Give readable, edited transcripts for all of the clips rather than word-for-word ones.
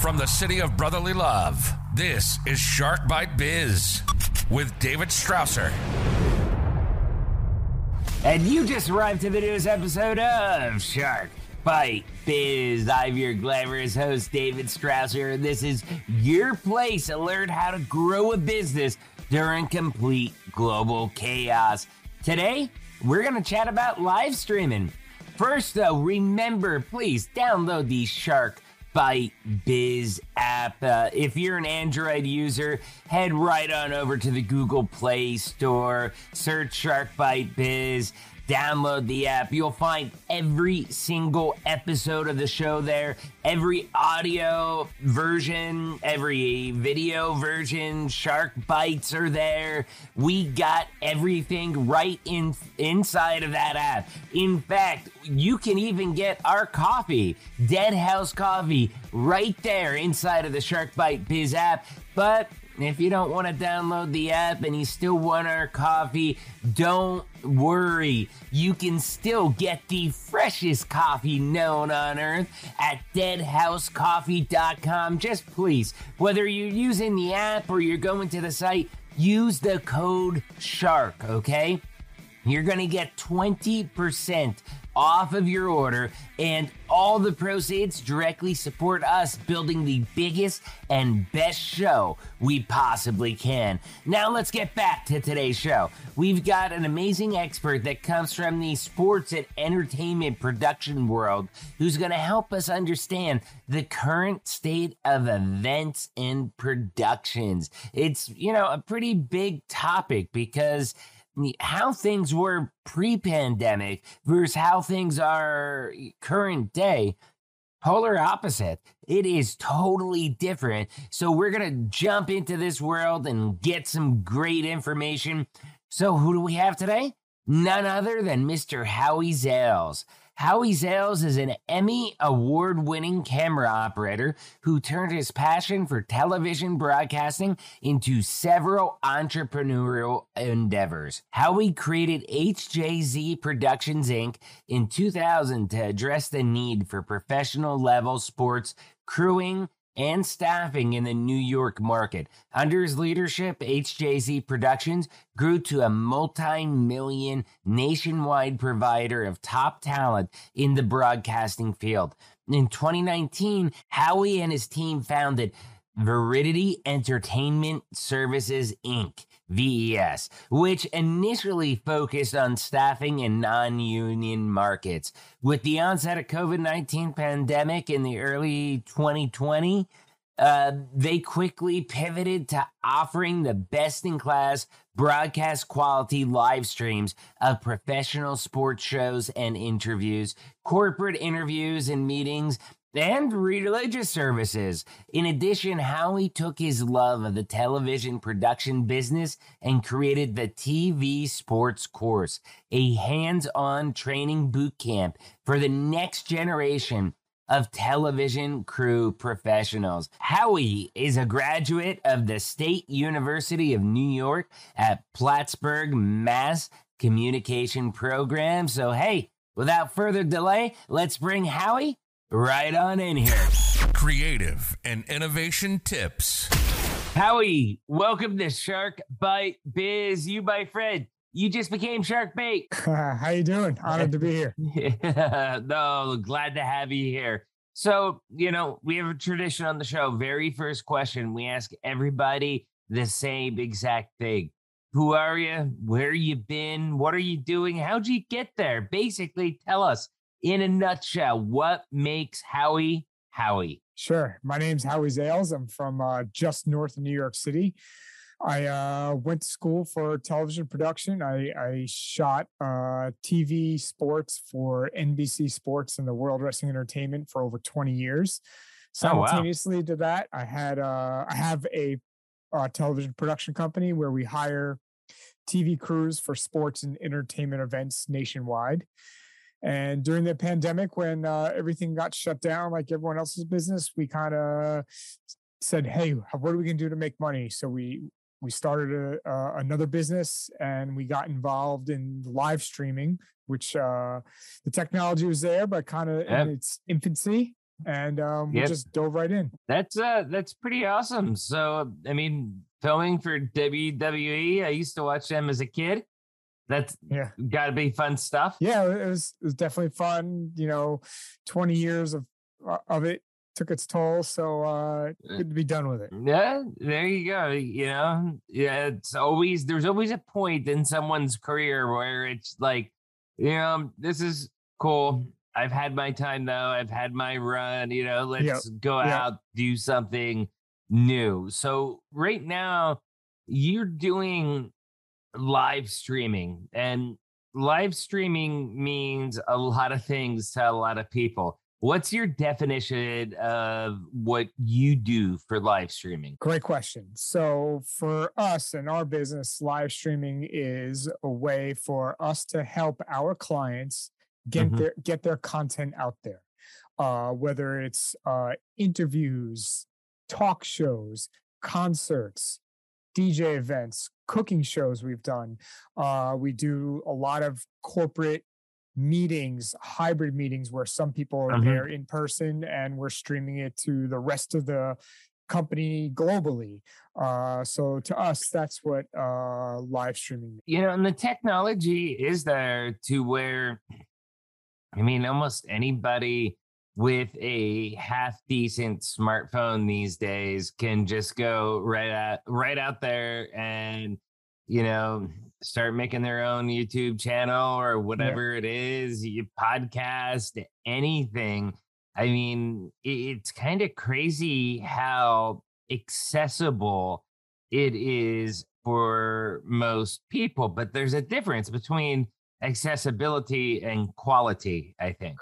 From the city of brotherly love, this is Shark Bite Biz with David Strausser. And you just arrived to the newest episode of Shark Bite Biz. I'm your glamorous host, David Strausser, and this is your place to learn how to grow a business during complete global chaos. Today, we're going to chat about live streaming. First, though, remember, please download the Shark Bite Biz app. If you're an Android user, head right on over to the Google Play Store, search Shark Bite Biz, download the app. You'll find every single episode of the show there, every audio version, every video version, Shark Bites are there. We got everything right inside of that app. In fact, you can even get our coffee, Dead House Coffee, right there inside of the Shark Bite Biz app. But if you don't want to download the app and you still want our coffee, don't worry. You can still get the freshest coffee known on earth at deadhousecoffee.com. Just please, whether you're using the app or you're going to the site, use the code SHARK, okay? You're going to get 20% off of your order, and all the proceeds directly support us building the biggest and best show we possibly can. Now let's get back to today's show. We've got an amazing expert that comes from the sports and entertainment production world who's going to help us understand the current state of events and productions. It's, you know, a pretty big topic because how things were pre-pandemic versus how things are current day, polar opposite. It is totally different. So we're going to jump into this world and get some great information. So who do we have today? None other than Mr. Howie Zales. Howie Zales is an Emmy award-winning camera operator who turned his passion for television broadcasting into several entrepreneurial endeavors. Howie created HJZ Productions, Inc. in 2000 to address the need for professional-level sports crewing and staffing in the New York market. Under his leadership, HJZ Productions grew to a multi-million nationwide provider of top talent in the broadcasting field. In 2019, Howie and his team founded Viridity Entertainment Services, Inc., VES, which initially focused on staffing in non-union markets. With the onset of COVID-19 pandemic in the early 2020, they quickly pivoted to offering the best-in-class broadcast quality live streams of professional sports shows and interviews, corporate interviews and meetings, and religious services. In addition, Howie took his love of the television production business and created the TV Sports Course, a hands-on training boot camp for the next generation of television crew professionals. Howie is a graduate of the State University of New York at Plattsburgh Mass Communication Program. So hey, without further delay, let's bring Howie right on in here. Creative and innovation tips. Howie, welcome to Shark Bite Biz. You, my friend, you just became Shark Bait. How you doing? Honored to be here. No, glad to have you here. So, you know, we have a tradition on the show. Very first question, we ask everybody the same exact thing. Who are you? Where you been? What are you doing? How'd you get there? Basically, tell us, in a nutshell, what makes Howie, Howie? Sure. My name's Howie Zales. I'm from just north of New York City. I went to school for television production. I shot TV sports for NBC Sports and the World Wrestling Entertainment for over 20 years. Simultaneously to that, I had I have a television production company where we hire TV crews for sports and entertainment events nationwide. And during the pandemic, when everything got shut down, like everyone else's business, we kind of said, hey, what are we going to do to make money? So we started another business, and we got involved in live streaming, which the technology was there, but kind of in its infancy. and we just dove right in. That's pretty awesome. So, I mean, filming for WWE, I used to watch them as a kid. That's got to be fun stuff. Yeah, it was definitely fun. You know, 20 years of it took its toll, so good to be done with it. Yeah, there you go. You know, yeah, there's always a point in someone's career where it's like, you know, this is cool. I've had my time though. I've had my run. You know, let's go out, do something new. So right now, you're doing live streaming, and live streaming means a lot of things to a lot of people. What's your definition of what you do for live streaming? Great question. So for us in our business, live streaming is a way for us to help our clients get their content out there, whether it's interviews, talk shows, concerts, DJ events, cooking shows we've done. We do a lot of corporate meetings, hybrid meetings, where some people are there in person and we're streaming it to the rest of the company globally. So to us, that's what live streaming is. You know, and the technology is there to where, I mean, almost anybody with a half-decent smartphone these days can just go right out there and, you know, start making their own YouTube channel or whatever it is, you podcast, anything. I mean, it's kind of crazy how accessible it is for most people, but there's a difference between accessibility and quality, I think.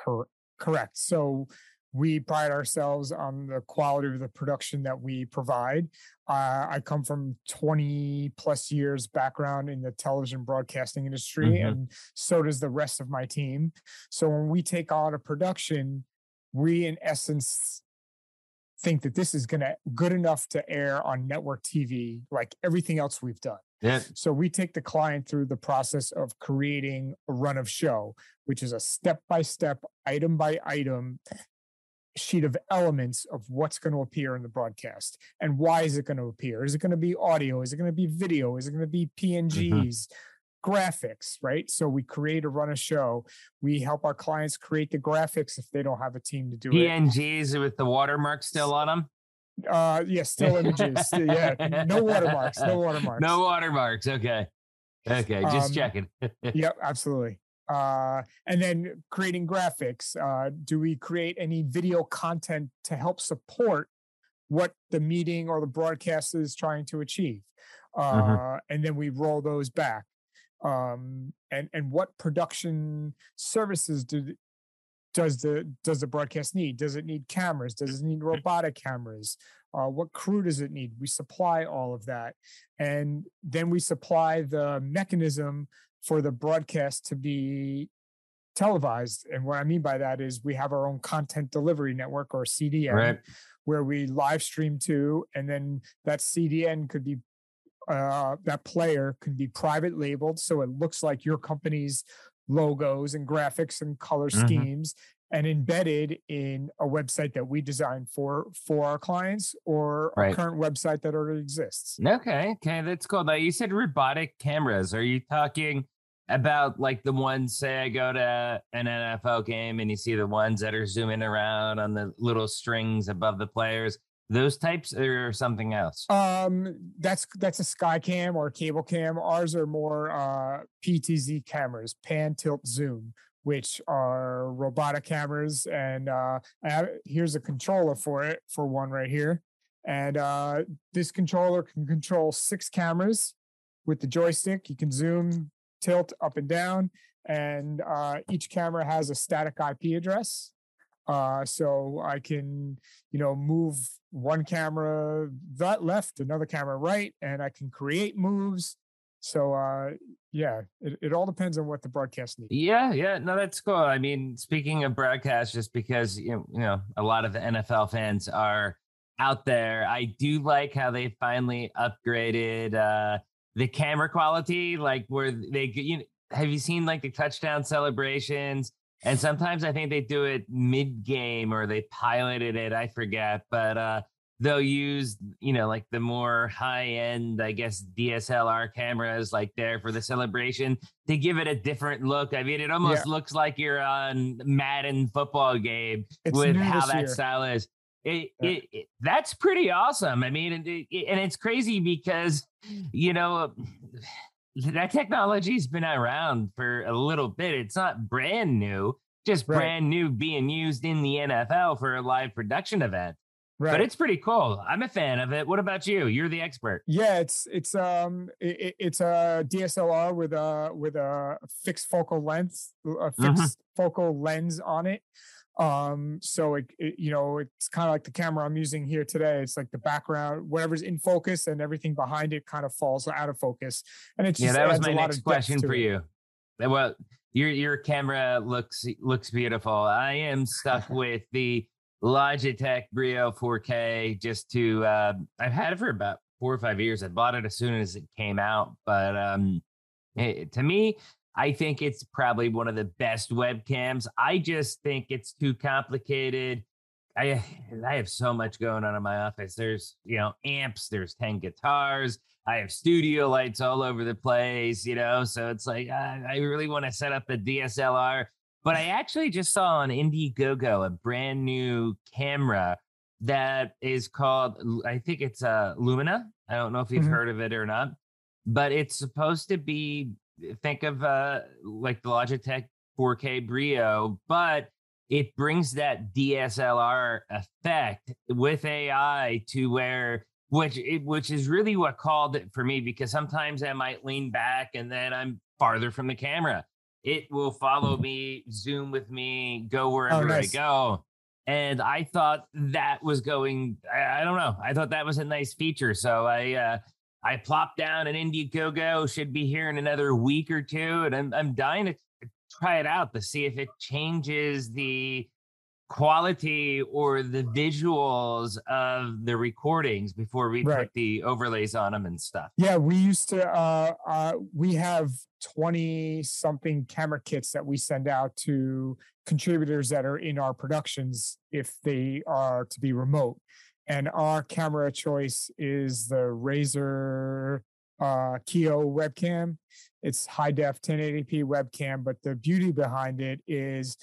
Correct. So we pride ourselves on the quality of the production that we provide. I come from 20 plus years background in the television broadcasting industry, and so does the rest of my team. So when we take on a production, we in essence think that this is good enough to air on network TV, like everything else we've done. Yeah. So we take the client through the process of creating a run of show, which is a step-by-step, item-by-item sheet of elements of what's going to appear in the broadcast. And why is it going to appear? Is it going to be audio? Is it going to be video? Is it going to be PNGs, graphics, right? So we create a run of show. We help our clients create the graphics if they don't have a team to do PNGs it. PNGs with the watermark still on them? Still images. No watermarks. Okay. Just checking. Yep. Absolutely. And then creating graphics. Do we create any video content to help support what the meeting or the broadcast is trying to achieve? And then we roll those back. And what production services does the broadcast need? Does it need cameras? Does it need robotic cameras? What crew does it need? We supply all of that. And then we supply the mechanism for the broadcast to be televised. And what I mean by that is we have our own content delivery network, or CDN, where we live stream to, and then that CDN could be that player could be private labeled. So it looks like your company's logos and graphics and color schemes, and embedded in a website that we designed for our clients, or a current website that already exists. Okay, that's cool. Now, you said robotic cameras. Are you talking about like the ones, say I go to an NFL game and you see the ones that are zooming around on the little strings above the players? Those types, or something else? That's a sky cam or a cable cam. Ours are more PTZ cameras, pan, tilt, zoom, which are robotic cameras. And here's a controller for it, for one right here. And this controller can control 6 cameras with the joystick. You can zoom, tilt, up and down. And each camera has a static IP address. So I can, you know, move one camera that left, another camera right, and I can create moves. So, it all depends on what the broadcast needs. Yeah. No, that's cool. I mean, speaking of broadcast, just because, you know, a lot of the NFL fans are out there, I do like how they finally upgraded the camera quality, like where they, you know, have you seen like the touchdown celebrations? And sometimes I think they do it mid-game or they piloted it, I forget. But they'll use, you know, like the more high-end, I guess, DSLR cameras like there for the celebration to give it a different look. I mean, it almost looks like you're on Madden football game with how that style is. That's pretty awesome. I mean, and it's crazy because, you know, that technology's been around for a little bit. It's not brand new, just brand new being used in the NFL for a live production event. Right. But it's pretty cool. I'm a fan of it. What about you? You're the expert. Yeah, it's a DSLR with a fixed focal length, focal lens on it. So it's kind of like the camera I'm using here today. It's like the background, whatever's in focus, and everything behind it kind of falls out of focus. And it's just that was my next question for you. Well, your camera looks beautiful. I am stuck with the Logitech Brio 4K. I've had it for about 4 or 5 years. I bought it as soon as it came out, but to me, I think it's probably one of the best webcams. I just think it's too complicated. I have so much going on in my office. There's, you know, amps, there's 10 guitars. I have studio lights all over the place, you know? So it's like, I really want to set up a DSLR, but I actually just saw on Indiegogo a brand new camera that is called, I think it's Lumina. I don't know if you've heard of it or not, but it's supposed to be, think of like the Logitech 4K Brio, but it brings that DSLR effect with AI to where, which is really what called it for me, because sometimes I might lean back and then I'm farther from the camera. It will follow me, zoom with me, go wherever I go. And I thought that was going, I don't know. I thought that was a nice feature. So I plopped down an Indiegogo, should be here in another week or two, and I'm dying to try it out to see if it changes the quality or the visuals of the recordings before we put the overlays on them and stuff. Yeah, we used to, we have 20-something camera kits that we send out to contributors that are in our productions if they are to be remote. And our camera choice is the Razer Kiyo webcam. It's high def 1080p webcam, but the beauty behind it is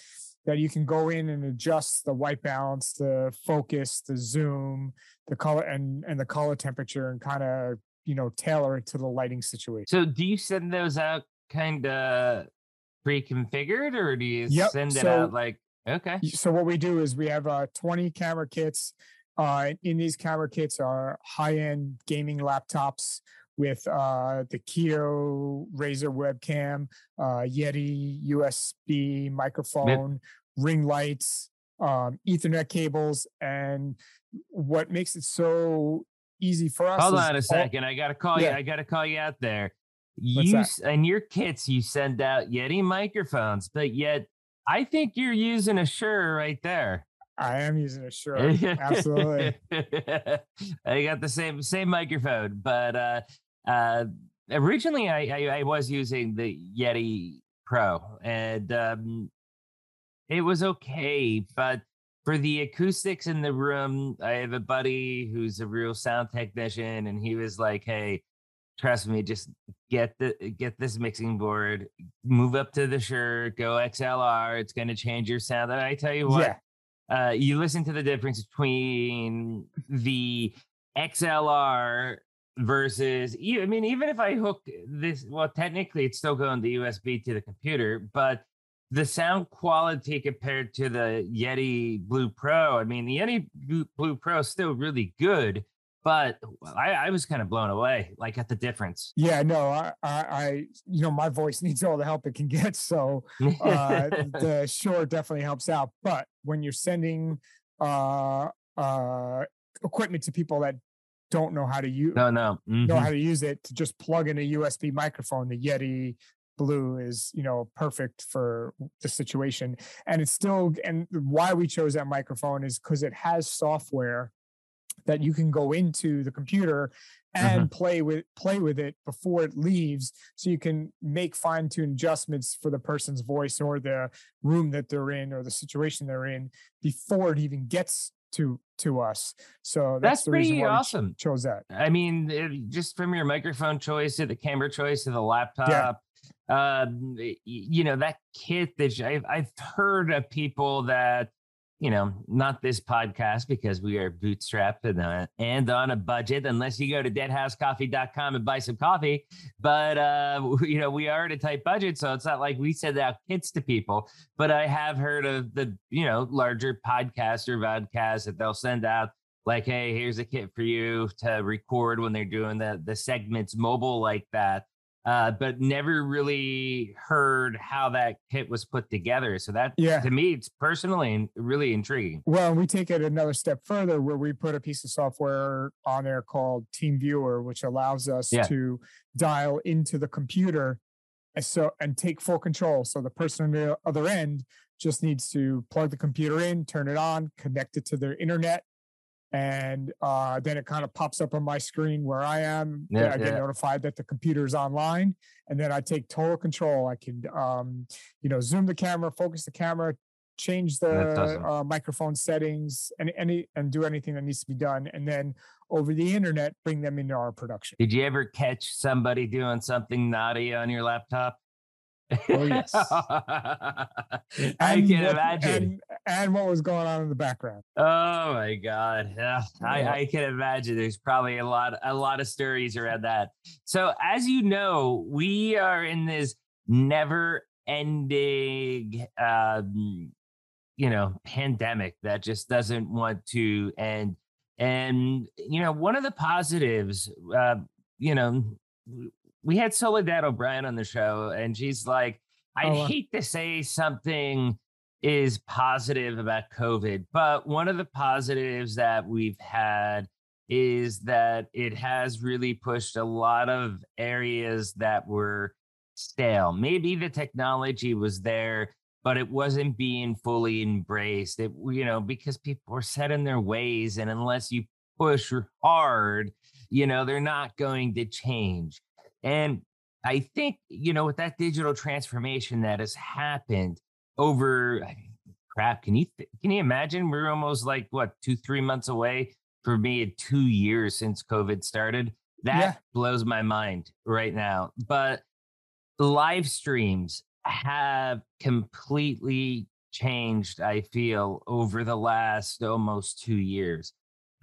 that you can go in and adjust the white balance, the focus, the zoom, the color, and the color temperature, and kind of, you know, tailor it to the lighting situation. So do you send those out kind of pre-configured, or do you send it out like, okay? So what we do is we have 20 camera kits. In these camera kits are high-end gaming laptops with the Kiyo Razer webcam, Yeti USB microphone, ring lights, Ethernet cables. And what makes it so easy for us... Hold on a second. I got to call you. I got to call you out there. And your kits, you send out Yeti microphones, but yet I think you're using a Shure right there. I am using a Shure, absolutely. I got the same microphone, but originally I was using the Yeti Pro, and it was okay. But for the acoustics in the room, I have a buddy who's a real sound technician, and he was like, "Hey, trust me, just get this mixing board, move up to the Shure, go XLR. It's going to change your sound." And I tell you what. Yeah. You listen to the difference between the XLR versus, I mean, even if I hook this, well, technically it's still going the USB to the computer, but the sound quality compared to the Yeti Blue Pro, I mean, the Yeti Blue Pro is still really good, but I was kind of blown away, like, at the difference. Yeah, no, I you know, my voice needs all the help it can get, so the Shure definitely helps out. But when you're sending equipment to people that don't know how to use, know how to use it, to just plug in a USB microphone, the Yeti Blue is, you know, perfect for the situation. And it's still, and why we chose that microphone is because it has software that you can go into the computer and play with it before it leaves, so you can make fine-tuned adjustments for the person's voice or the room that they're in or the situation they're in before it even gets to us. So that's the pretty reason why awesome. We chose that. I mean, it, just from your microphone choice to the camera choice to the laptop, you know, that kit that I've heard of people that, you know, not this podcast because we are bootstrapped and on a budget, unless you go to deadhousecoffee.com and buy some coffee. But, you know, we are at a tight budget, so it's not like we send out kits to people. But I have heard of the, you know, larger podcasts or vodcasts that they'll send out like, hey, here's a kit for you to record when they're doing the segments mobile like that. But never really heard how that kit was put together. So that, to me, it's personally really intriguing. Well, we take it another step further where we put a piece of software on there called Team Viewer, which allows us to dial into the computer and take full control. So the person on the other end just needs to plug the computer in, turn it on, connect it to their internet. And then it kind of pops up on my screen where I am. I get notified that the computer is online, and then I take total control. I can, you know, zoom the camera, focus the camera, change the microphone settings, and do anything that needs to be done. And then over the internet, bring them into our production. Did you ever catch somebody doing something naughty on your laptop? Oh yes. I can imagine. And what was going on in the background. Oh my God. I can imagine there's probably a lot of stories around that. So as you know, we are in this never ending, you know, pandemic that just doesn't want to end. And, you know, one of the positives, you know, we had Soledad O'Brien on the show, and she's like, I hate to say something is positive about COVID, but one of the positives that we've had is that it has really pushed a lot of areas that were stale. Maybe the technology was there, but it wasn't being fully embraced. It, you know, because people were set in their ways, and unless you push hard, you know, they're not going to change. And I think, you know, with that digital transformation that has happened over, I mean, crap, can you imagine? We're almost like, what, 2-3 months away for me, 2 years since COVID started. That blows my mind right now. But live streams have completely changed, I feel, over the last almost 2 years.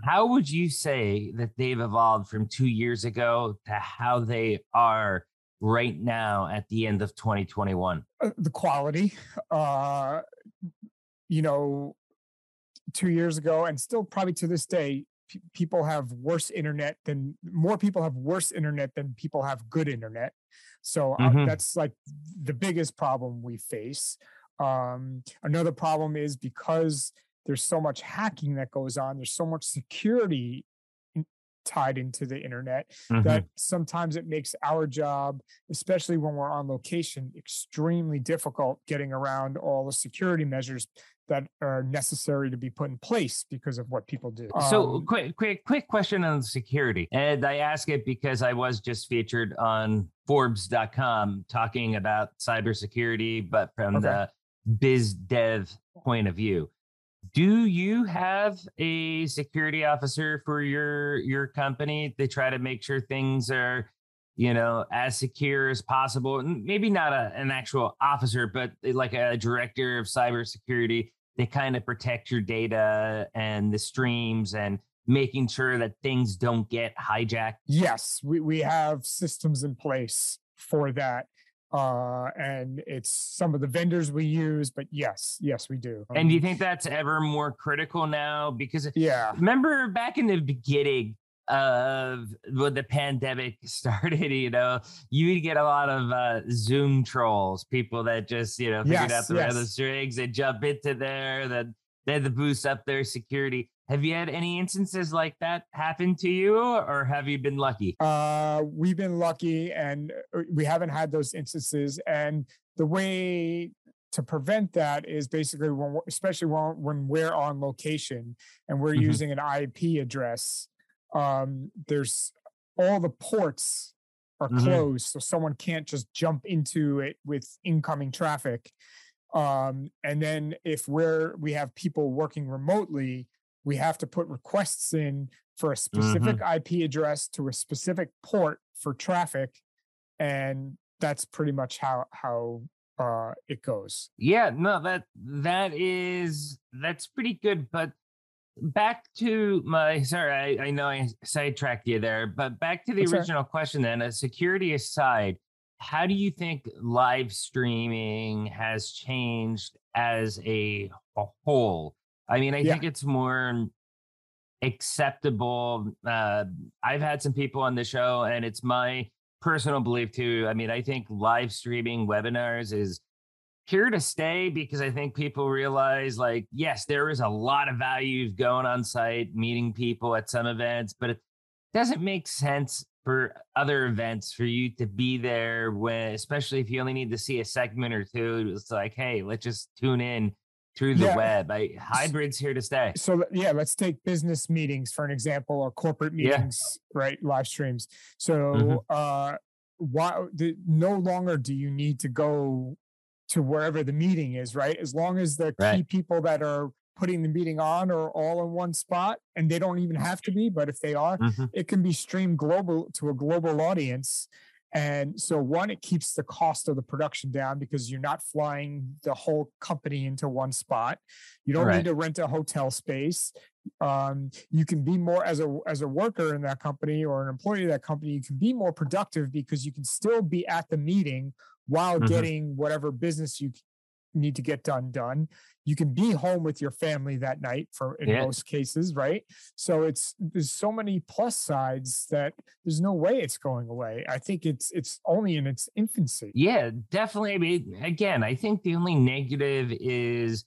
How would you say that they've evolved from 2 years ago to how they are right now at the end of 2021? The quality, you know, 2 years ago, and still probably to this day, more people have worse internet than people have good internet. So that's like the biggest problem we face. Another problem is because there's so much hacking that goes on. There's so much security tied into the internet that sometimes it makes our job, especially when we're on location, extremely difficult getting around all the security measures that are necessary to be put in place because of what people do. So quick question on security. And I ask it because I was just featured on Forbes.com talking about cybersecurity, but from the biz dev point of view. Do you have a security officer for your company to try to make sure things are, you know, as secure as possible? And maybe not an actual officer, but like a director of cybersecurity. They kind of protect your data and the streams and making sure that things don't get hijacked. Yes, we have systems in place for that. And it's some of the vendors we use, but yes, we do. And do you think that's ever more critical now? Because remember back in the beginning of when the pandemic started, you know, you would get a lot of Zoom trolls, people that just, you know, figured out the other strings and jump into there, then they had to boost up their security. Have you had any instances like that happen to you, or have you been lucky? We've been lucky, and we haven't had those instances. And the way to prevent that is basically, especially when we're on location and we're using an IP address, there's all the ports are closed. So someone can't just jump into it with incoming traffic. And then if we have people working remotely, we have to put requests in for a specific IP address to a specific port for traffic. And that's pretty much how it goes. Yeah, no, that's pretty good. But back to my, sorry, I know I sidetracked you there, but back to the original question then, security aside, how do you think live streaming has changed as a whole? I mean, I think it's more acceptable. I've had some people on the show, and it's my personal belief too. I mean, I think live streaming webinars is here to stay because I think people realize, like, yes, there is a lot of value going on site, meeting people at some events, but it doesn't make sense for other events for you to be there when, especially if you only need to see a segment or two. It's like, hey, let's just tune in through the web. Hybrid's here to stay. So let's take business meetings for an example, or corporate meetings, right? Live streams. So no longer do you need to go to wherever the meeting is, right? As long as the key people that are putting the meeting on are all in one spot, and they don't even have to be, but if they are, it can be streamed global to a global audience. And so one, it keeps the cost of the production down because you're not flying the whole company into one spot. You don't need to rent a hotel space. You can be more, as a worker in that company or an employee of that company, you can be more productive because you can still be at the meeting while getting whatever business you need to get done. You can be home with your family that night in most cases, right? So there's so many plus sides that there's no way it's going away. I think it's only in its infancy. Yeah, definitely. I mean, again, I think the only negative is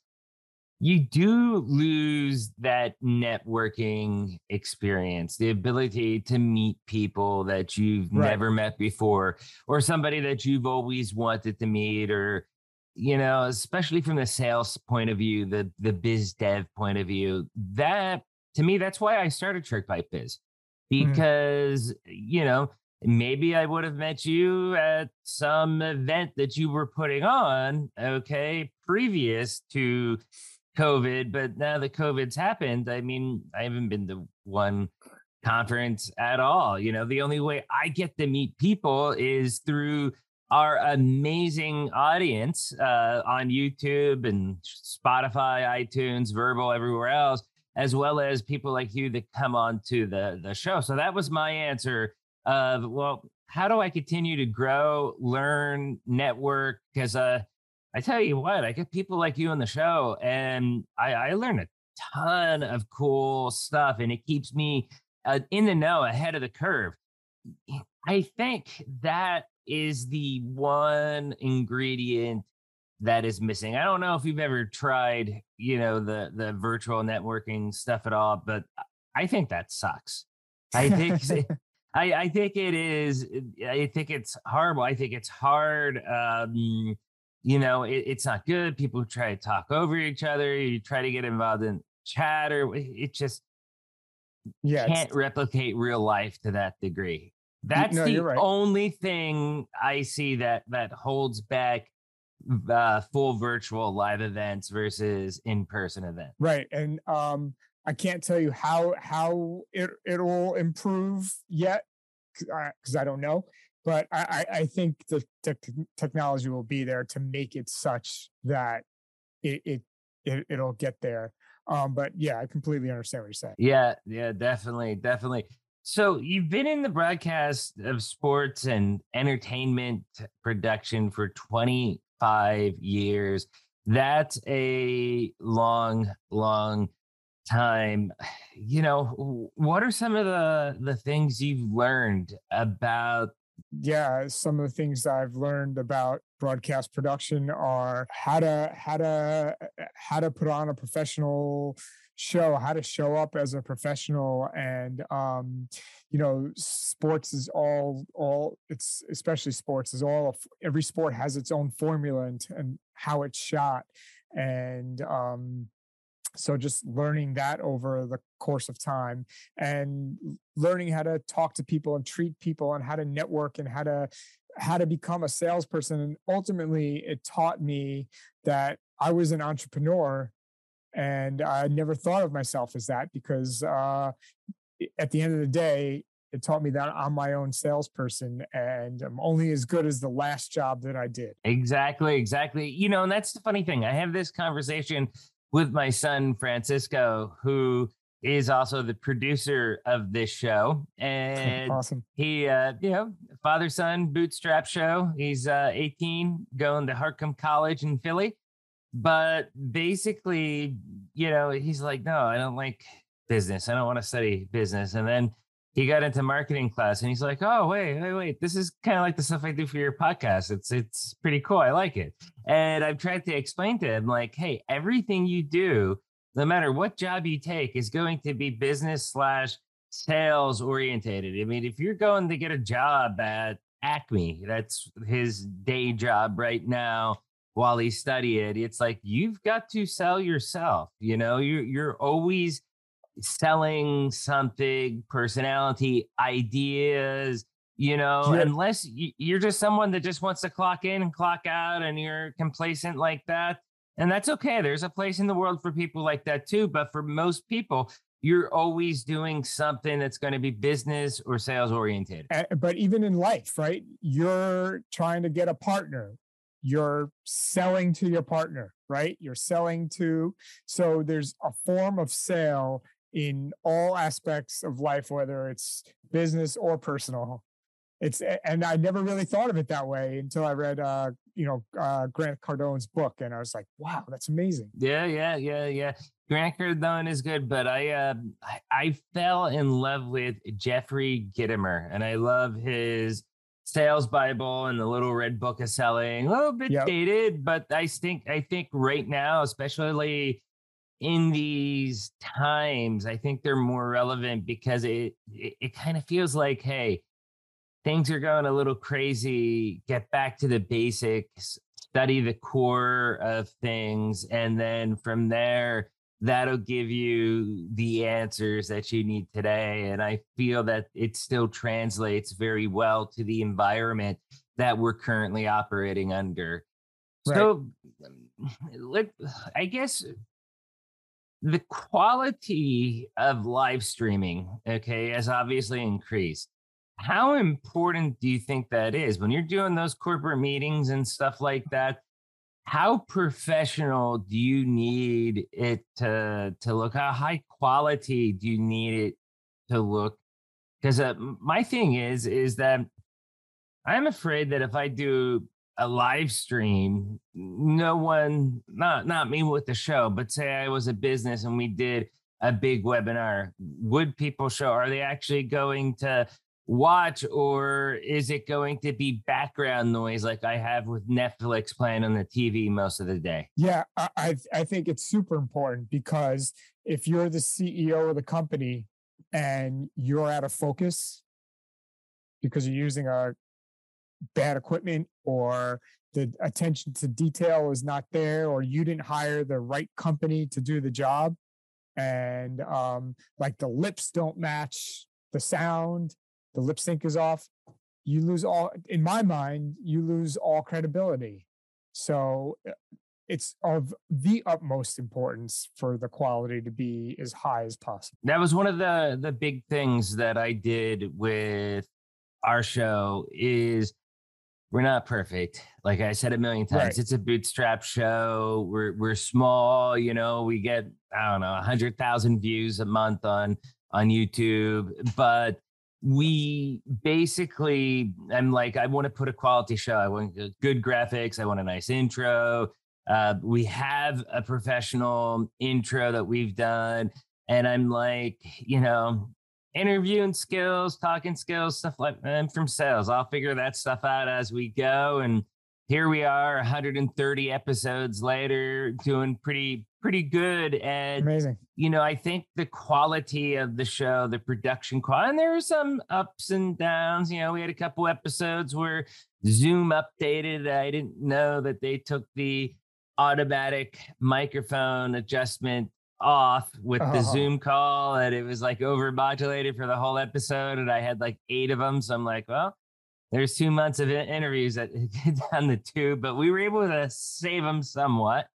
you do lose that networking experience, the ability to meet people that you've never met before, or somebody that you've always wanted to meet, or, you know, especially from the sales point of view, the biz dev point of view. That, to me, that's why I started Shark Bite Biz, because, you know, maybe I would have met you at some event that you were putting on, previous to COVID, but now that COVID's happened, I mean, I haven't been to one conference at all. You know, the only way I get to meet people is through our amazing audience on YouTube and Spotify, iTunes, Verbal, everywhere else, as well as people like you that come on to the show. So that was my answer of, well, how do I continue to grow, learn, network? Because I tell you what, I get people like you on the show, and I learn a ton of cool stuff, and it keeps me in the know, ahead of the curve. I think that is the one ingredient that is missing. I don't know if you've ever tried, you know, the virtual networking stuff at all, but I think that sucks. I think I think it is. I think it's horrible. I think it's hard. You know, it's not good. People try to talk over each other. You try to get involved in chat, or it just can't replicate real life to that degree. That's the only thing I see that holds back full virtual live events versus in-person events. Right. And I can't tell you how it'll improve yet, because I don't know. But I think the technology will be there to make it such that it'll get there. But yeah, I completely understand what you're saying. Yeah, definitely. So you've been in the broadcast of sports and entertainment production for 25 years. That's a long, long time. You know, what are some of the things you've learned about? Yeah, some of the things I've learned about broadcast production are how to put on a professional show how to show up as a professional. And you know, sports is all it's, especially sports is all, every sport has its own formula and how it's shot. And so just learning that over the course of time, and learning how to talk to people and treat people, and how to network, and how to become a salesperson. And ultimately it taught me that I was an entrepreneur, and I never thought of myself as that, because at the end of the day, it taught me that I'm my own salesperson, and I'm only as good as the last job that I did. Exactly. You know, and that's the funny thing. I have this conversation with my son, Francisco, who is also the producer of this show. And awesome. He, you know, father-son bootstrap show. He's 18, going to Harcum College in Philly. But basically, you know, he's like, no, I don't like business. I don't want to study business. And then he got into marketing class, and he's like, oh, wait. This is kind of like the stuff I do for your podcast. It's pretty cool. I like it. And I've tried to explain to him, like, hey, everything you do, no matter what job you take, is going to be business / sales orientated. I mean, if you're going to get a job at Acme, that's his day job right now while he's studying, it's like, you've got to sell yourself. You know, you're always selling something, personality, ideas, you know, yeah. Unless you're just someone that just wants to clock in and clock out and you're complacent like that. And that's okay. There's a place in the world for people like that too. But for most people, you're always doing something that's going to be business or sales oriented. But even in life, right? You're trying to get a partner. You're selling to your partner, right? You're selling to, so there's a form of sale in all aspects of life, whether it's business or personal. And I never really thought of it that way until I read, Grant Cardone's book, and I was like, wow, that's amazing. Yeah. Grant Cardone is good, but I fell in love with Jeffrey Gitomer, and I love his Sales Bible and the Little Red Book of Selling. A little bit dated, but I think right now, especially in these times, I think they're more relevant, because it kind of feels like, hey, things are going a little crazy. Get back to the basics, study the core of things, and then from there, that'll give you the answers that you need today. And I feel that it still translates very well to the environment that we're currently operating under. Right. So I guess the quality of live streaming, okay, has obviously increased. How important do you think that is when you're doing those corporate meetings and stuff like that? How professional do you need it to look? How high quality do you need it to look? Because my thing is that I'm afraid that if I do a live stream, no one, not me with the show, but say I was a business and we did a big webinar, would people show? Are they actually going to watch, or is it going to be background noise like I have with Netflix playing on the TV most of the day? Yeah, I think it's super important, because if you're the CEO of the company and you're out of focus because you're using a bad equipment, or the attention to detail is not there, or you didn't hire the right company to do the job, and like the lips don't match the sound, the lip sync is off, you lose all, in my mind, you lose all credibility. So it's of the utmost importance for the quality to be as high as possible. That was one of the big things that I did with our show, is we're not perfect. Like I said a million times, right. It's a bootstrap show. We're small, you know, we get, I don't know, 100,000 views a month on YouTube, but we basically, I'm like, I want to put a quality show. I want good graphics. I want a nice intro. We have a professional intro that we've done. And I'm like, you know, interviewing skills, talking skills, stuff like that. I'm from sales. I'll figure that stuff out as we go. And here we are 130 episodes later, doing pretty good. And amazing. You know, I think the quality of the show, the production quality, and there were some ups and downs. You know, we had a couple episodes where Zoom updated. I didn't know that they took the automatic microphone adjustment off with the Zoom call, and it was like overmodulated for the whole episode, and I had like 8 of them. So I'm like, well, there's 2 months of interviews that get down the tube, but we were able to save them somewhat.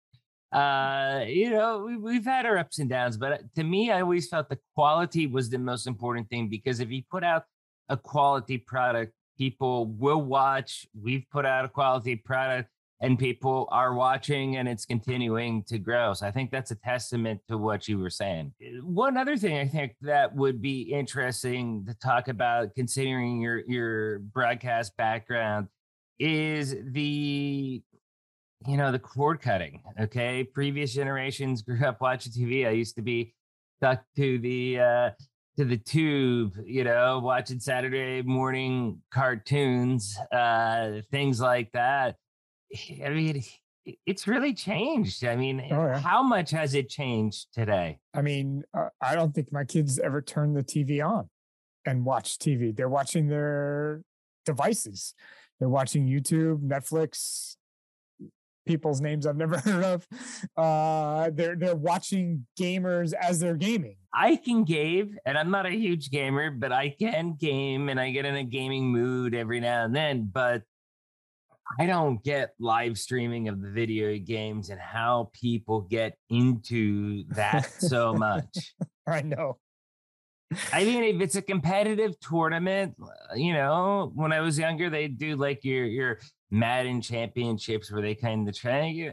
You know, we've had our ups and downs, but to me, I always felt the quality was the most important thing, because if you put out a quality product, people will watch. We've put out a quality product and people are watching, and it's continuing to grow. So I think that's a testament to what you were saying. One other thing I think that would be interesting to talk about, considering your broadcast background, is the, you know, the cord cutting. Okay, previous generations grew up watching TV. I used to be stuck to the tube, you know, watching Saturday morning cartoons, things like that. I mean, it's really changed. I mean, how much has it changed today? I mean, I don't think my kids ever turn the TV on and watch TV. They're watching their devices. They're watching YouTube, Netflix, people's names I've never heard of. They're watching gamers as they're gaming. I can game, and I'm not a huge gamer, but I can game, and I get in a gaming mood every now and then, but I don't get live streaming of the video games and how people get into that so much. I know. I mean, if it's a competitive tournament, you know, when I was younger, they do like your Madden championships where they kind of try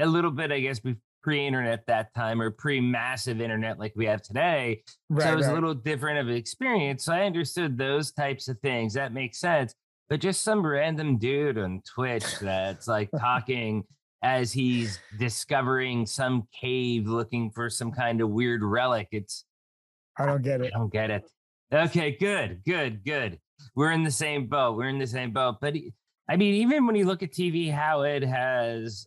a little bit, I guess, pre-internet that time, or pre-massive internet like we have today. Right, so it was a little different of an experience. So I understood those types of things. That makes sense. But just some random dude on Twitch that's like talking as he's discovering some cave looking for some kind of weird relic. I don't get it. I don't get it. Okay, good. We're in the same boat. But I mean, even when you look at TV, how it has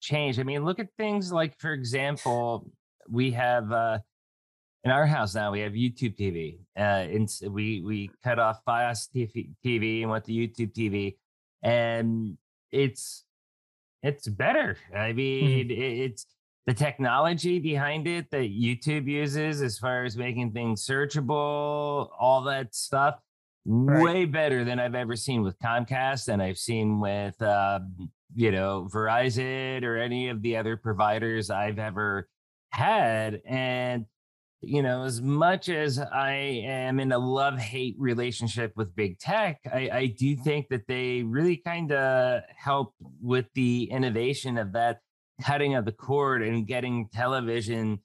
changed. I mean, look at things like, for example, we have in our house now, we have YouTube TV. And we cut off FiOS TV and went to YouTube TV, and it's better. I mean, it's the technology behind it that YouTube uses as far as making things searchable, all that stuff, way better than I've ever seen with Comcast, and I've seen with Verizon or any of the other providers I've ever had. And you know, as much as I am in a love-hate relationship with big tech, I do think that they really kind of help with the innovation of that cutting of the cord and getting television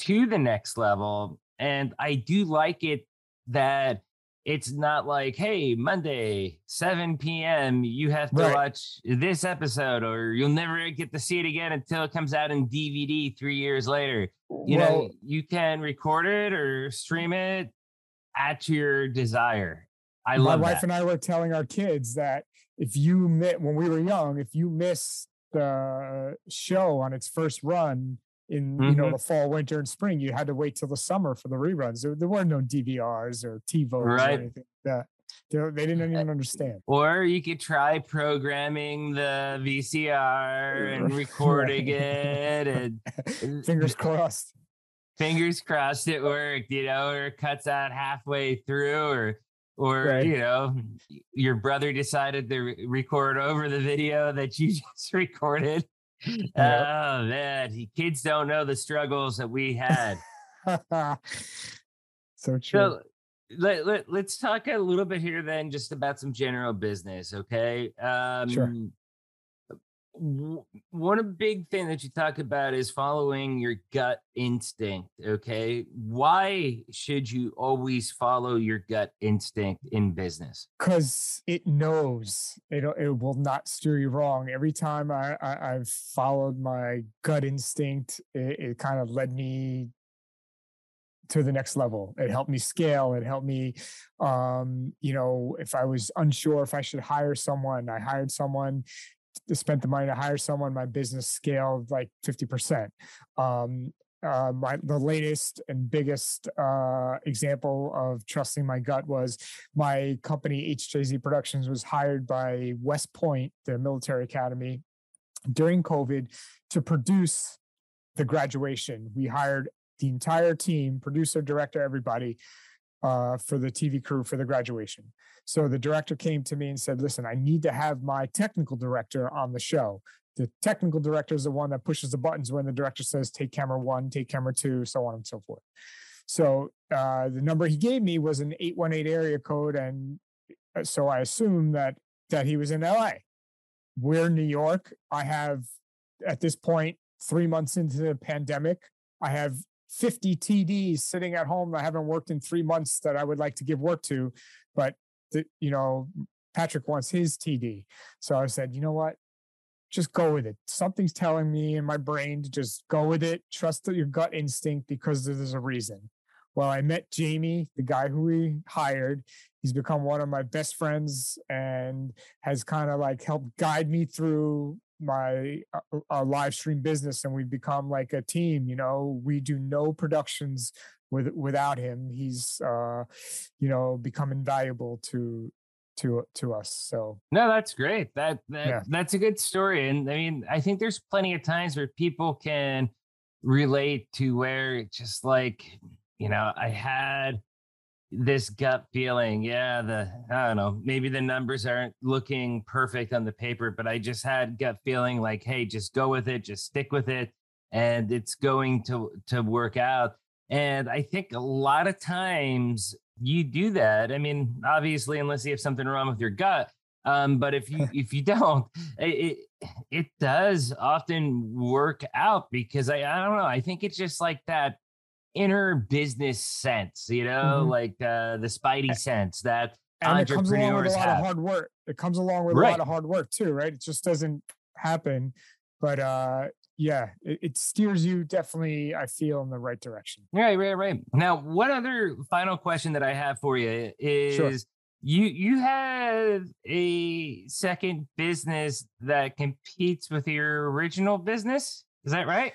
to the next level. And I do like it that it's not like, hey, Monday, 7 p.m., you have to watch this episode, or you'll never get to see it again until it comes out in DVD 3 years later. You know, you can record it or stream it at your desire. My wife and I were telling our kids that when we were young, if you miss the show on its first run in the fall, winter, and spring, you had to wait till the summer for the reruns. There were no DVRs or TiVos or anything like that. They didn't even understand. Or you could try programming the VCR and recording it, and fingers crossed it worked, you know, or it cuts out halfway through, or you know, your brother decided to record over the video that you just recorded. Oh man, kids don't know the struggles that we had. So true. So, let's talk a little bit here then just about some general business, okay? Sure. One big thing that you talk about is following your gut instinct, okay? Why should you always follow your gut instinct in business? Because it knows. It will not steer you wrong. Every time I've followed my gut instinct, it kind of led me to the next level. It helped me scale. It helped me, you know, if I was unsure if I should hire someone, I hired someone, spent the money to hire someone, my business scaled like 50%. The latest and biggest example of trusting my gut was my company, HJZ Productions, was hired by West Point, the military academy, during COVID to produce the graduation. We hired the entire team, producer, director, everybody, for the TV crew for the graduation. So the director came to me and said, listen, I need to have my technical director on the show. The technical director is the one that pushes the buttons when the director says, take camera one, take camera two, so on and so forth. So the number he gave me was an 818 area code. And so I assumed that he was in LA. We're in New York. I have, at this point, 3 months into the pandemic, I have 50 TDs sitting at home that I haven't worked in 3 months that I would like to give work to. But, you know, Patrick wants his TD. So I said, you know what? Just go with it. Something's telling me in my brain to just go with it. Trust your gut instinct because there's a reason. Well, I met Jamie, the guy who we hired. He's become one of my best friends and has kind of like helped guide me through my live stream business. And we've become like a team, you know, we do no productions without him. He's, you know, become invaluable to us. So no, that's great. That's a good story. And I mean, I think there's plenty of times where people can relate to where just like, you know, I had this gut feeling. Yeah. I don't know, maybe the numbers aren't looking perfect on the paper, but I just had gut feeling like, hey, just go with it, just stick with it. And it's going to work out. And I think a lot of times you do that. I mean, obviously, unless you have something wrong with your gut. But if you don't, it does often work out because I don't know. I think it's just like that inner business sense, you know, mm-hmm. like the spidey sense that entrepreneurs have. It comes along with a lot of hard work. It comes along with a lot of hard work too, right? It just doesn't happen. But yeah, it steers you definitely, I feel, in the right direction. Right. Now, one other final question that I have for you is you have a second business that competes with your original business. Is that right?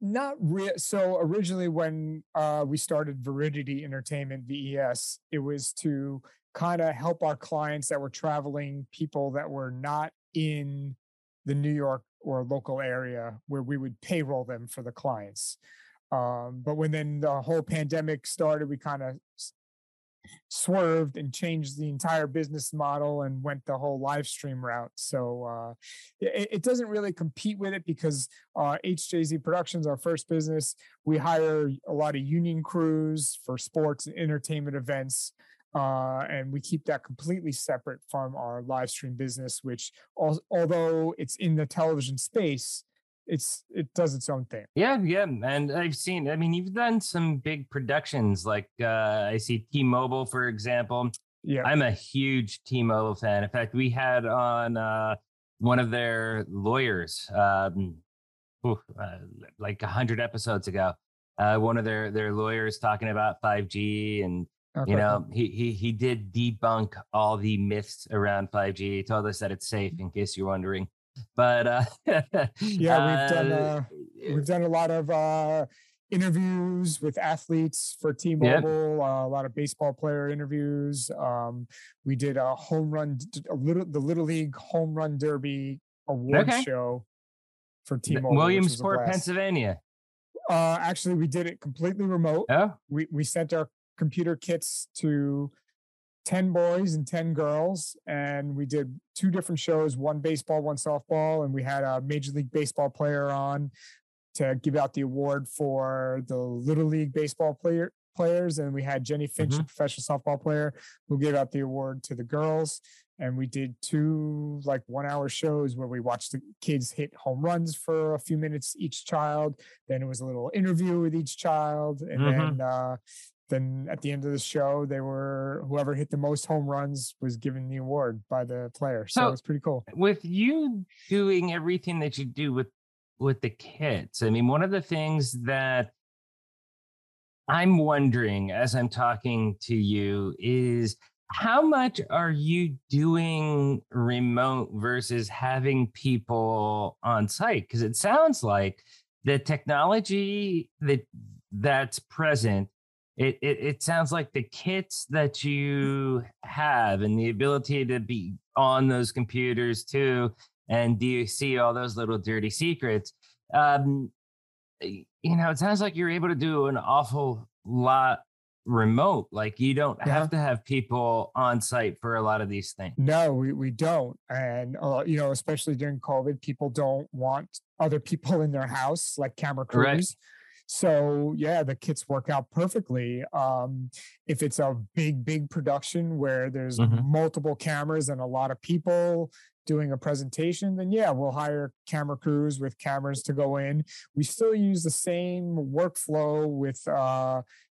Not really. So originally when we started Viridity Entertainment, VES, it was to kind of help our clients that were traveling, people that were not in the New York or local area, where we would payroll them for the clients. But when then the whole pandemic started, we kind of swerved and changed the entire business model and went the whole live stream route. So it doesn't really compete with it because HJZ Productions, our first business, we hire a lot of union crews for sports and entertainment events. And we keep that completely separate from our live stream business, which although it's in the television space, it does its own thing. Yeah. And I've seen, I mean, you've done some big productions like I see T-Mobile, for example. Yeah, I'm a huge T-Mobile fan. In fact, we had on one of their lawyers like 100 episodes ago, one of their lawyers talking about 5G and okay. You know, he did debunk all the myths around 5G. He told us that it's safe, in case you're wondering. But yeah, we've done a lot of interviews with athletes for T-Mobile, a lot of baseball player interviews. We did a home run, the Little League Home Run Derby award show for T-Mobile, Williamsport, Pennsylvania. Actually, we did it completely remote. Oh, we sent our computer kits to 10 boys and 10 girls. And we did two different shows, one baseball, one softball. And we had a Major League Baseball player on to give out the award for the Little League Baseball players. And we had Jenny Finch, a professional softball player, who gave out the award to the girls. And we did two like 1 hour shows where we watched the kids hit home runs for a few minutes each child. Then it was a little interview with each child. And then at the end of the show, whoever hit the most home runs was given the award by the player. So it's pretty cool. With you doing everything that you do with the kids, I mean, one of the things that I'm wondering as I'm talking to you is how much are you doing remote versus having people on site? Because it sounds like the technology that's present, it sounds like the kits that you have and the ability to be on those computers too, and do you see all those little dirty secrets? You know, it sounds like you're able to do an awful lot remote. Like you don't have to have people on site for a lot of these things. No, we don't. And, you know, especially during COVID, people don't want other people in their house, like camera crews. Right. So yeah, the kits work out perfectly. If it's a big production where there's multiple cameras and a lot of people doing a presentation, then yeah, we'll hire camera crews with cameras to go in. We still use the same workflow with,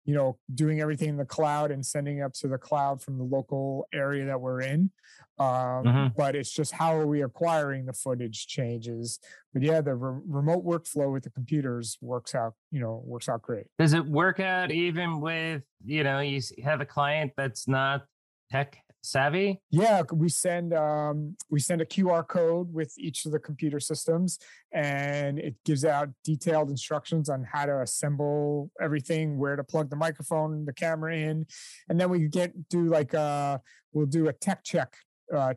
you know, doing everything in the cloud and sending up to the cloud from the local area that we're in. But it's just how are we acquiring the footage changes. But yeah, the remote workflow with the computers works out, you know, works out great. Does it work out even with, you know, you have a client that's not tech savvy? Yeah, we send a QR code with each of the computer systems, and it gives out detailed instructions on how to assemble everything, where to plug the microphone, the camera in, and then we we'll do a tech check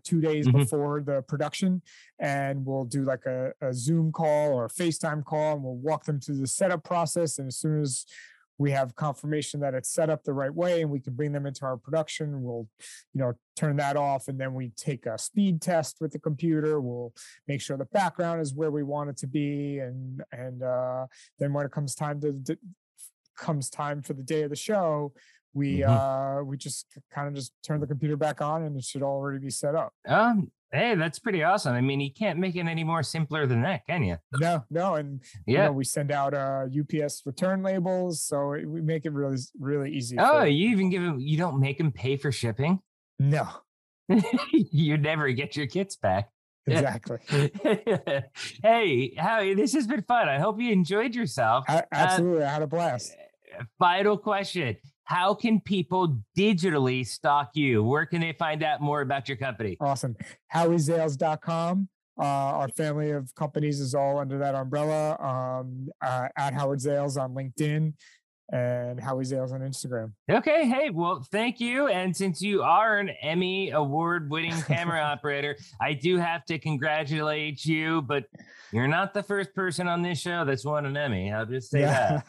2 days before the production, and we'll do like a Zoom call or a FaceTime call, and we'll walk them through the setup process. And as soon as we have confirmation that it's set up the right way and we can bring them into our production, we'll, you know, turn that off. And then we take a speed test with the computer. We'll make sure the background is where we want it to be. And then when it comes time for the day of the show, we just kind of turn the computer back on and it should already be set up. Hey, that's pretty awesome. I mean, you can't make it any more simpler than that, can you? No. And you know, we send out UPS return labels, so we make it really, really easy. You don't make them pay for shipping? No. You never get your kits back. Exactly. Hey, Howie, this has been fun. I hope you enjoyed yourself. Absolutely. I had a blast. Final question. How can people digitally stalk you? Where can they find out more about your company? Awesome. HowieZales.com. Our family of companies is all under that umbrella. At Howard Zales on LinkedIn and Howie Zales on Instagram. Okay. Hey, well, thank you. And since you are an Emmy award-winning camera operator, I do have to congratulate you, but you're not the first person on this show that's won an Emmy. I'll just say that.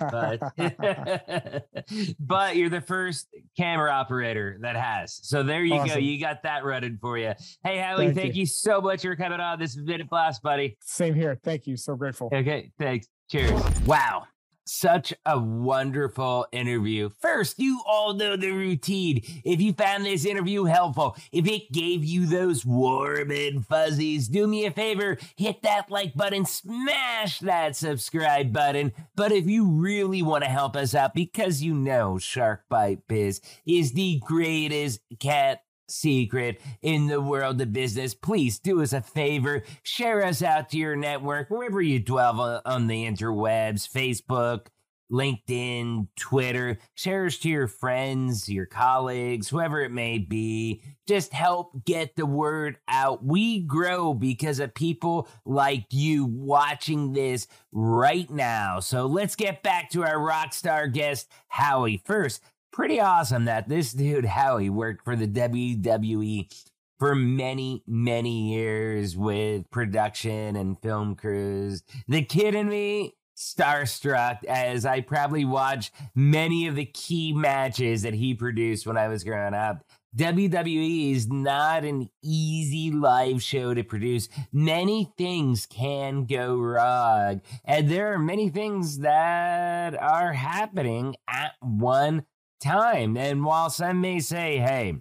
But you're the first camera operator that has. So there you go. You got that running for you. Hey, Howie, thank you so much for coming on. This has been a blast, buddy. Same here. Thank you. So grateful. Okay. Thanks. Cheers. Wow. Such a wonderful interview. First, you all know the routine. If you found this interview helpful, if it gave you those warm and fuzzies, do me a favor, hit that like button, smash that subscribe button. But if you really want to help us out, because you know Shark Bite Biz is the greatest cat secret in the world of business, please do us a favor, share us out to your network wherever you dwell on the interwebs, Facebook, LinkedIn, Twitter. Share us to your friends, your colleagues, whoever it may be. Just help get the word out. We grow because of people like you watching this right now. So let's get back to our rock star guest, Howie. First, pretty awesome that this dude, Howie, worked for the WWE for many, many years with production and film crews. The kid in me, starstruck, as I probably watched many of the key matches that he produced when I was growing up. WWE is not an easy live show to produce. Many things can go wrong, and there are many things that are happening at one time. And while some may say, hey,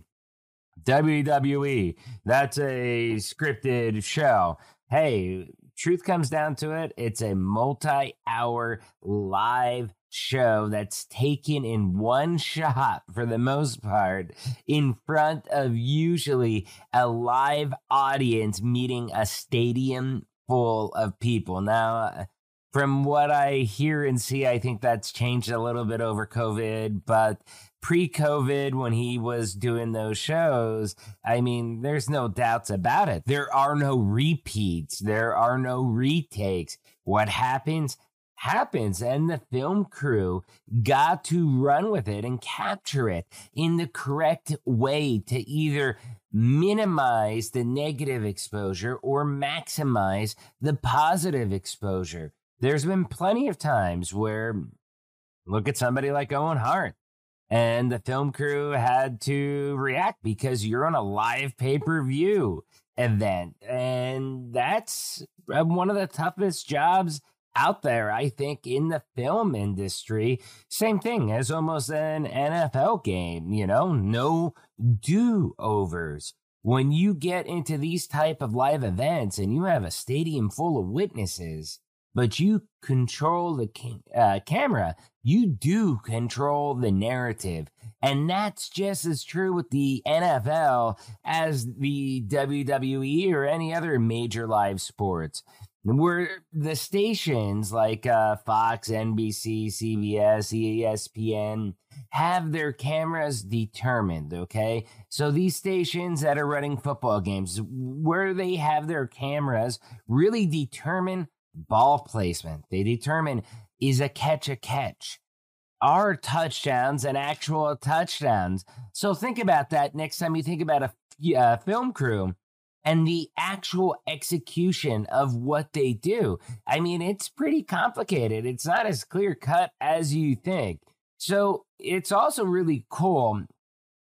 WWE, that's a scripted show, hey, truth comes down to it, it's a multi-hour live show that's taken in one shot for the most part in front of usually a live audience meeting a stadium full of people. Now, From what I hear and see, I think that's changed a little bit over COVID, but pre-COVID, when he was doing those shows, I mean, there's no doubts about it. There are no repeats. There are no retakes. What happens, happens. And the film crew got to run with it and capture it in the correct way to either minimize the negative exposure or maximize the positive exposure. There's been plenty of times where, look at somebody like Owen Hart, and the film crew had to react because you're on a live pay-per-view event. And that's one of the toughest jobs out there, I think, in the film industry. Same thing as almost an NFL game, you know, no do-overs. When you get into these type of live events and you have a stadium full of witnesses, but you control the camera, you do control the narrative. And that's just as true with the NFL as the WWE or any other major live sports, where the stations like Fox, NBC, CBS, ESPN have their cameras determined, okay? So these stations that are running football games, where they have their cameras really determine ball placement. They determine, is a catch a catch? Are touchdowns and actual touchdowns? So think about that next time you think about a film crew and the actual execution of what they do. I mean, it's pretty complicated. It's not as clear cut as you think. So it's also really cool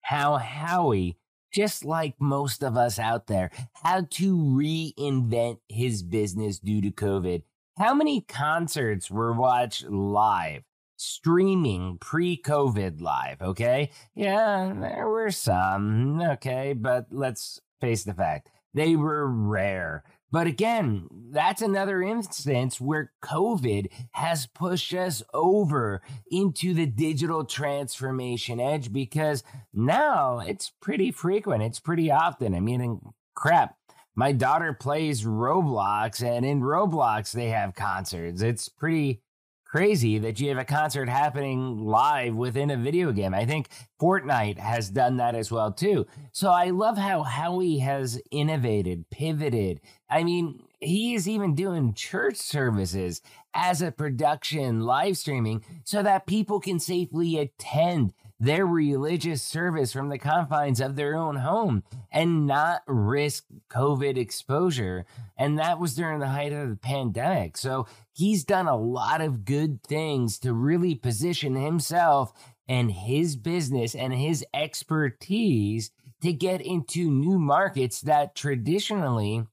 how Howie, just like most of us out there, had to reinvent his business due to COVID. How many concerts were watched live, streaming pre-COVID live, okay? Yeah, there were some, okay, but let's face the fact, they were rare. But again, that's another instance where COVID has pushed us over into the digital transformation edge, because now it's pretty frequent. It's pretty often. I mean, crap, my daughter plays Roblox, and in Roblox, they have concerts. It's pretty crazy that you have a concert happening live within a video game. I think Fortnite has done that as well, too. So I love how Howie has innovated, pivoted. I mean, he is even doing church services as a production live streaming so that people can safely attend their religious service from the confines of their own home and not risk COVID exposure. And that was during the height of the pandemic. So he's done a lot of good things to really position himself and his business and his expertise to get into new markets that traditionally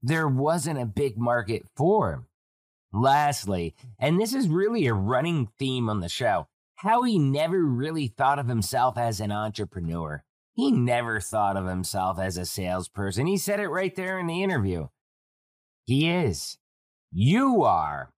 there wasn't a big market for. Lastly, and this is really a running theme on the show, Howie never really thought of himself as an entrepreneur. He never thought of himself as a salesperson. He said it right there in the interview. He is. You are.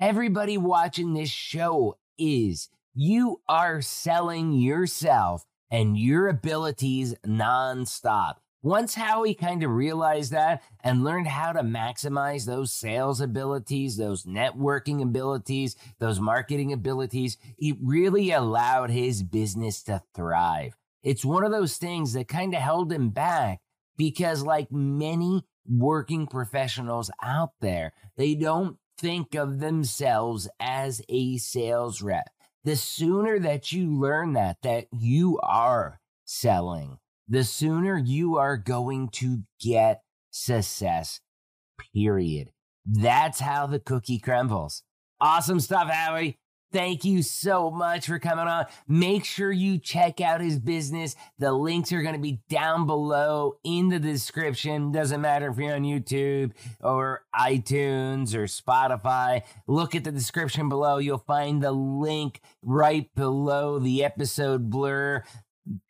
Everybody watching this show is. You are selling yourself and your abilities nonstop. Once Howie kind of realized that and learned how to maximize those sales abilities, those networking abilities, those marketing abilities, it really allowed his business to thrive. It's one of those things that kind of held him back because, like many working professionals out there, they don't think of themselves as a sales rep. The sooner that you learn that you are selling, the sooner you are going to get success, period. That's how the cookie crumbles. Awesome stuff, Howie. Thank you so much for coming on. Make sure you check out his business. The links are going to be down below in the description. Doesn't matter if you're on YouTube or iTunes or Spotify. Look at the description below. You'll find the link right below the episode blur.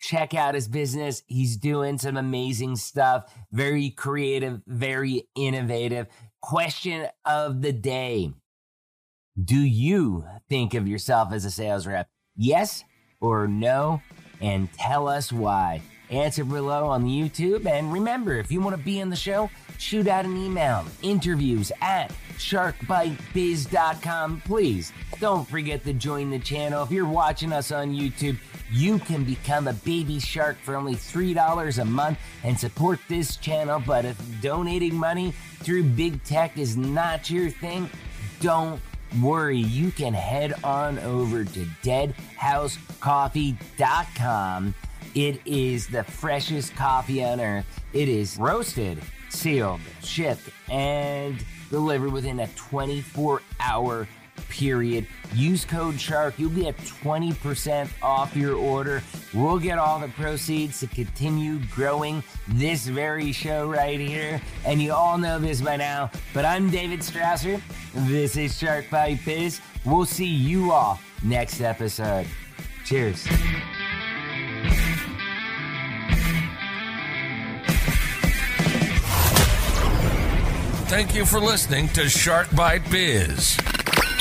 Check out his business. He's doing some amazing stuff. Very creative, very innovative. Question of the day. Do you think of yourself as a sales rep? Yes or no? And tell us why. Answer below on the YouTube. And remember, if you want to be in the show, shoot out an email, interviews@sharkbitebiz.com. Please don't forget to join the channel. If you're watching us on YouTube, you can become a baby shark for only $3 a month and support this channel. But if donating money through big tech is not your thing, don't worry. You can head on over to deadhousecoffee.com. It is the freshest coffee on earth. It is roasted, sealed, shipped, and delivered within a 24-hour period. Use code SHARK. You'll get 20% off your order. We'll get all the proceeds to continue growing this very show right here. And you all know this by now, but I'm David Strausser. This is Shark Bite Biz. We'll see you all next episode. Cheers. Thank you for listening to Shark Bite Biz.